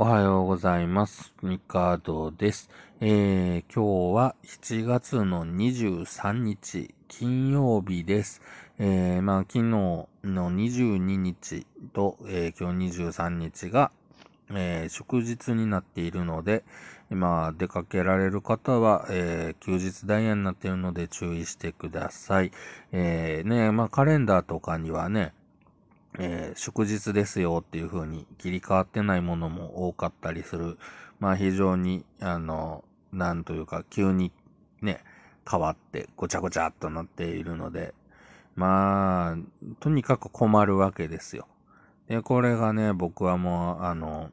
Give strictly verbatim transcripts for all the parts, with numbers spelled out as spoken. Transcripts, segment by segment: おはようございます。ミカドです。えー、今日はしちがつのにじゅうさんにち金曜日です。えー、まあ昨日のにじゅうににちと、えー、今日にじゅうさんにちが、えー、祝日になっているので、まあ出かけられる方は、えー、休日ダイヤになっているので注意してください。えー、ねまあカレンダーとかにはね。えー、祝日ですよっていう風に切り替わってないものも多かったりする。まあ非常に、あの、なんというか急にね、変わってごちゃごちゃっとなっているので、まあ、とにかく困るわけですよ。で、これがね、僕はもう、あの、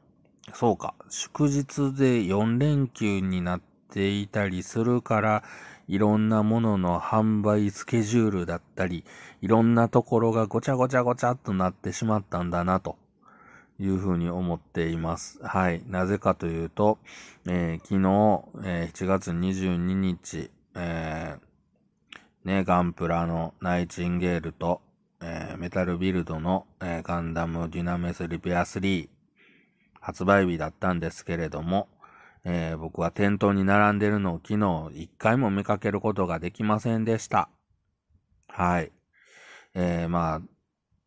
そうか、祝日でよんれんきゅうになっていたりするから、いろんなものの販売スケジュールだったり、いろんなところがごちゃごちゃごちゃっとなってしまったんだなというふうに思っています。はい。なぜかというと、えー、昨日、えー、しちがつにじゅうににち、えー、ね、ガンプラのナイチンゲールと、えー、メタルビルドの、えー、ガンダムデュナメスリペアスリー発売日だったんですけれども、えー、僕は店頭に並んでるのを昨日一回も見かけることができませんでした。はい。えー、まあ、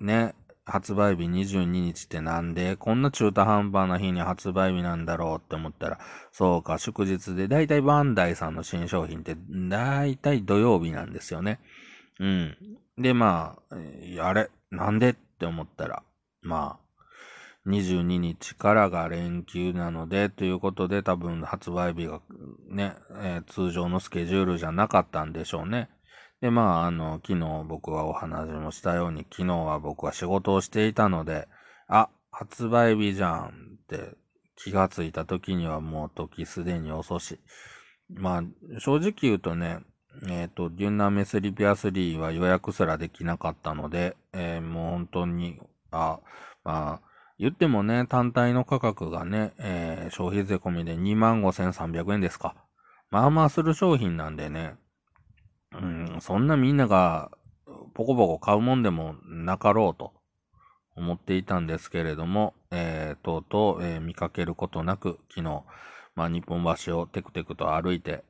ね、発売日にじゅうににちってなんでこんな中途半端な日に発売日なんだろうって思ったら、そうか、祝日でだいたいバンダイさんの新商品ってだいたい土曜日なんですよね。うん。で、まあ、あれ、なんでって思ったら、まあ、にじゅうににちからが連休なのでということで、多分発売日がね、えー、通常のスケジュールじゃなかったんでしょうね。で、まあ、あの、昨日僕はお話もしたように、昨日は僕は仕事をしていたので、あ、発売日じゃんって気がついた時にはもう時すでに遅し。まあ、正直言うとね、えっ、ー、と、デュナメスリペアスリーは予約すらできなかったので、えー、もう本当に、あ、まあ、言ってもね、単体の価格がね、えー、消費税込みで にまんごせんさんびゃくえんですか。まあまあする商品なんでね、うん、そんなみんながポコポコ買うもんでもなかろうと思っていたんですけれども、えー、とうとう、えー、見かけることなく昨日、まあ日本橋をテクテクと歩いて、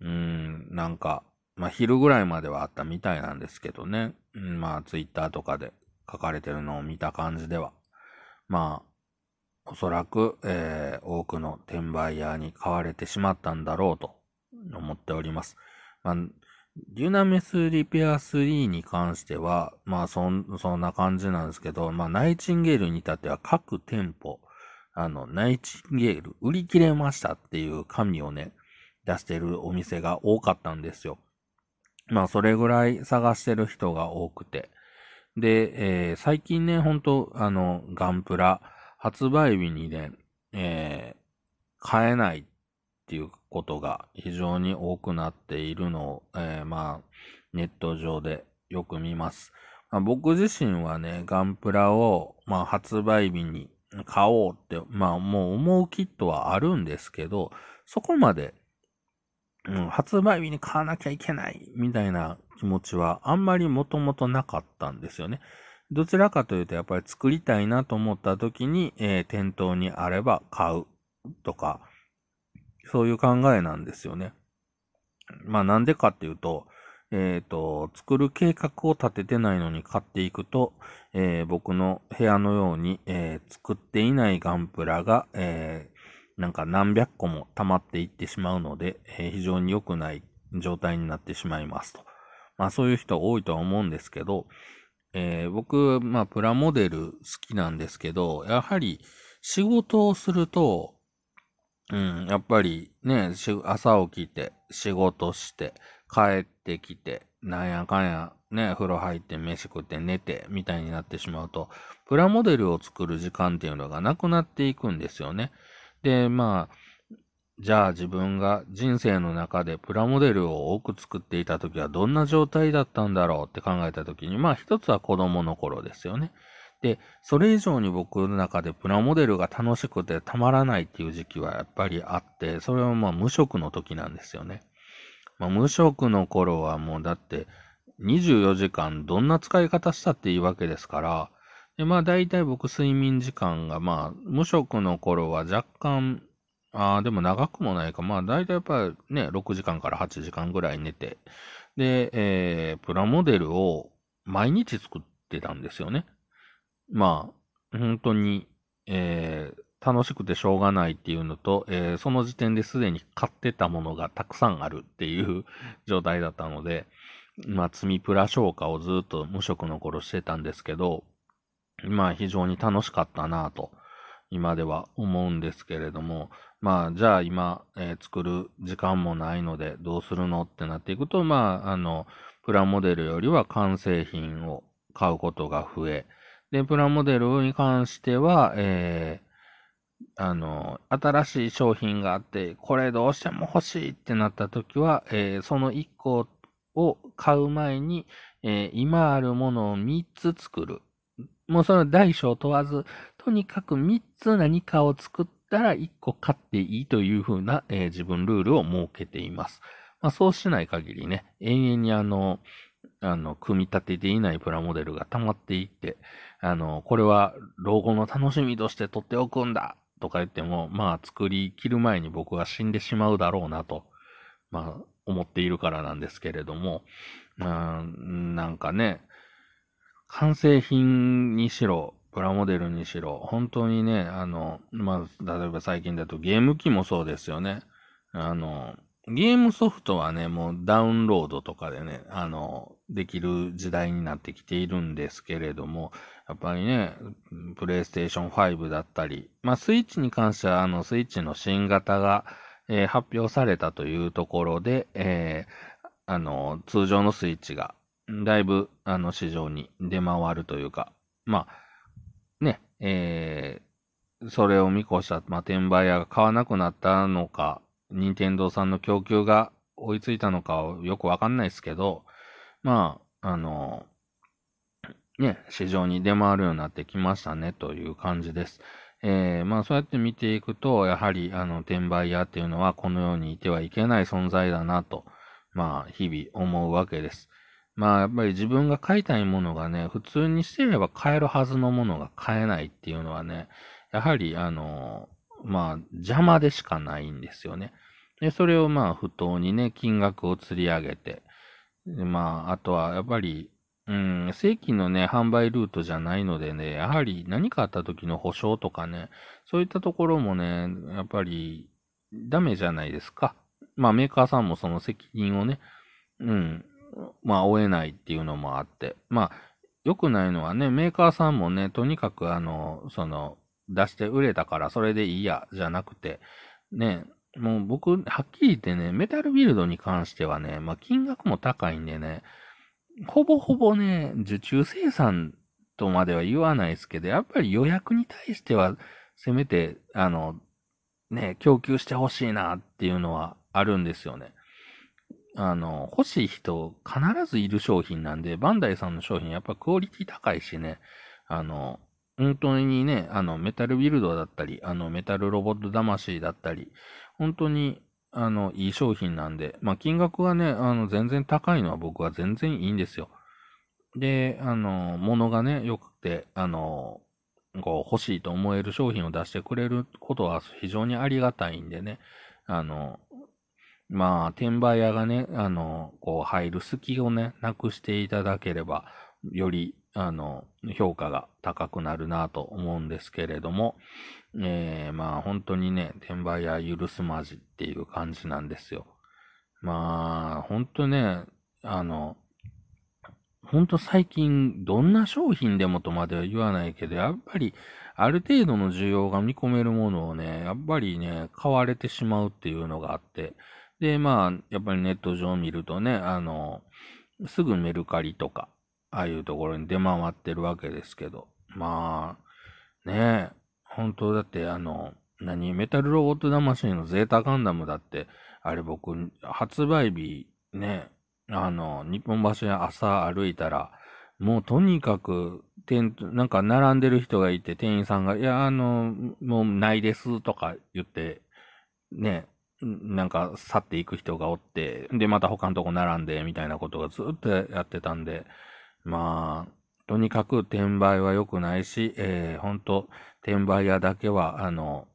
うん、なんか、まあ昼ぐらいまではあったみたいなんですけどね、うん、まあツイッターとかで書かれてるのを見た感じでは、まあ、おそらく、えー、多くの転売ヤーに買われてしまったんだろうと思っております。まあ、デュナメスリペアスリーに関しては、まあそん、そんな感じなんですけど、まあ、ナイチンゲールに至っては各店舗、あの、ナイチンゲール売り切れましたっていう紙をね、出してるお店が多かったんですよ。まあ、それぐらい探してる人が多くて、で、えー、最近ね、ほんと、あの、ガンプラ、発売日にね、えー、買えないっていうことが非常に多くなっているのを、えー、まあ、ネット上でよく見ます。まあ、僕自身はね、ガンプラを、まあ、発売日に買おうって、まあ、もう思うキットはあるんですけど、そこまで、うん、発売日に買わなきゃいけないみたいな気持ちはあんまりもともとなかったんですよね。どちらかというとやっぱり作りたいなと思った時に、えー、店頭にあれば買うとか、そういう考えなんですよね。まあなんでかっていうと、えっと、作る計画を立ててないのに買っていくと、えー、僕の部屋のように、えー、作っていないガンプラが、えーなんか何百個も溜まっていってしまうので、えー、非常に良くない状態になってしまいますと。まあそういう人多いとは思うんですけど、えー、僕、まあプラモデル好きなんですけど、やはり仕事をすると、うん、やっぱりね、朝起きて仕事して、帰ってきて、なんやかんや、ね、風呂入って飯食って寝てみたいになってしまうと、プラモデルを作る時間っていうのがなくなっていくんですよね。で、まあ、じゃあ自分が人生の中でプラモデルを多く作っていた時はどんな状態だったんだろうって考えた時に、まあ一つは子供の頃ですよね。で、それ以上に僕の中でプラモデルが楽しくてたまらないっていう時期はやっぱりあって、それはまあ無職の時なんですよね。まあ無職の頃はもうだってにじゅうよじかんどんな使い方したっていいわけですから、で、まあ大体僕睡眠時間が、まあ無職の頃は若干、ああでも長くもないか、まあ大体やっぱりね、ろくじかんからはちじかんぐらい寝て、で、えー、プラモデルを毎日作ってたんですよね。まあ、本当に、えー、楽しくてしょうがないっていうのと、えー、その時点ですでに買ってたものがたくさんあるっていう状態だったので、まあ積みプラ消化をずっと無職の頃してたんですけど、まあ非常に楽しかったなぁと今では思うんですけれども、まあじゃあ今、えー、作る時間もないのでどうするのってなっていくと、まああのプラモデルよりは完成品を買うことが増え、でプラモデルに関しては、えー、あの新しい商品があってこれどうしても欲しいってなった時は、えー、そのいっこを買う前に、えー、今あるものをみっつ作る。もうその大小問わず、とにかくみっつ何かを作ったらいっこ買っていいというふうな、えー、自分ルールを設けています。まあ、そうしない限りね、永遠にあの、あの、組み立てていないプラモデルが溜まっていって、あの、これは老後の楽しみとして取っておくんだとか言っても、まあ作り切る前に僕は死んでしまうだろうなと、まあ思っているからなんですけれども、うん、なんかね、完成品にしろ、プラモデルにしろ、本当にね、あの、まあ、例えば最近だとゲーム機もそうですよね。あの、ゲームソフトはね、もうダウンロードとかでね、あの、できる時代になってきているんですけれども、やっぱりね、プレイステーションファイブだったり、まあ、スイッチに関しては、あの、スイッチの新型が、えー、発表されたというところで、えー、あの、通常のスイッチが、だいぶ、あの、市場に出回るというか、まあ、ね、えー、それを見越した、まあ、転売屋が買わなくなったのか、任天堂さんの供給が追いついたのかはよくわかんないですけど、まあ、あの、ね、市場に出回るようになってきましたね、という感じです。えー、まあ、そうやって見ていくと、やはり、あの、転売屋っていうのは、この世にいてはいけない存在だな、と、まあ、日々思うわけです。まあやっぱり自分が買いたいものがね、普通にしていれば買えるはずのものが買えないっていうのはね、やはりあの、まあ邪魔でしかないんですよね。で、それをまあ不当にね、金額を釣り上げて、まああとはやっぱり、うん、正規のね、販売ルートじゃないのでね、やはり何かあった時の保証とかね、そういったところもね、やっぱりダメじゃないですか。まあメーカーさんもその責任をね、うん、まあ、追えないっていうのもあって。まあ、良くないのはね、メーカーさんもね、とにかくあの、その、出して売れたからそれでいいや、じゃなくて、ね、もう僕、はっきり言ってね、メタルビルドに関してはね、まあ、金額も高いんでね、ほぼほぼね、受注生産とまでは言わないですけど、やっぱり予約に対しては、せめて、あの、ね、供給してほしいなっていうのはあるんですよね。あの、欲しい人、必ずいる商品なんで、バンダイさんの商品、やっぱクオリティ高いしね、あの、本当にね、あの、メタルビルドだったり、あの、メタルロボット魂だったり、本当に、あの、いい商品なんで、まあ、金額がね、あの、全然高いのは僕は全然いいんですよ。で、あの、物がね、良くて、あの、こう、欲しいと思える商品を出してくれることは非常にありがたいんでね、あの、まあ、転売屋がね、あの、こう、入る隙をね、なくしていただければ、より、あの、評価が高くなるなぁと思うんですけれども、えー、まあ、本当にね、転売屋許すまじっていう感じなんですよ。まあ、本当ね、あの、本当最近、どんな商品でもとまでは言わないけど、やっぱり、ある程度の需要が見込めるものをね、やっぱりね、買われてしまうっていうのがあって、で、まあ、やっぱりネット上を見るとね、あの、すぐメルカリとか、ああいうところに出回ってるわけですけど、まあ、ねえ、本当だって、あの、何、メタルロボット魂のゼータガンダムだって、あれ僕、発売日、ね、あの、日本橋で朝歩いたら、もうとにかく、店、なんか並んでる人がいて、店員さんが、いや、あの、もうないです、とか言って、ね、なんか去っていく人がおって、でまた他のとこ並んでみたいなことがずっとやってたんで、まあとにかく転売は良くないし、えー、本当転売屋だけは、あの、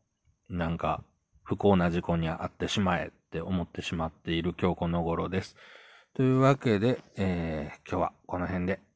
なんか不幸な事故に遭ってしまえって思ってしまっている今日この頃です。というわけで、えー、今日はこの辺で。